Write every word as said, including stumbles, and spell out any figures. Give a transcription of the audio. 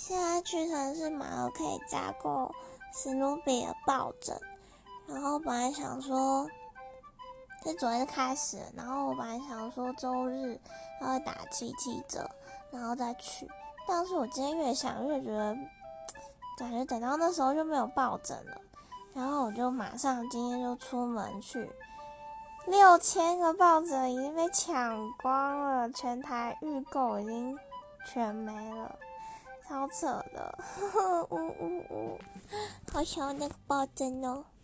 现在屈臣氏马上可以加购史努比的抱枕，然后本来想说这昨天开始，然后我本来想说周日他会打七七折然后再去，但是我今天越想越觉得感觉等到那时候就没有抱枕了，然后我就马上今天就出门去，六千个抱枕已经被抢光了，全台预购已经全没了，超扯的，呜呜呜，好想要那个抱枕哦。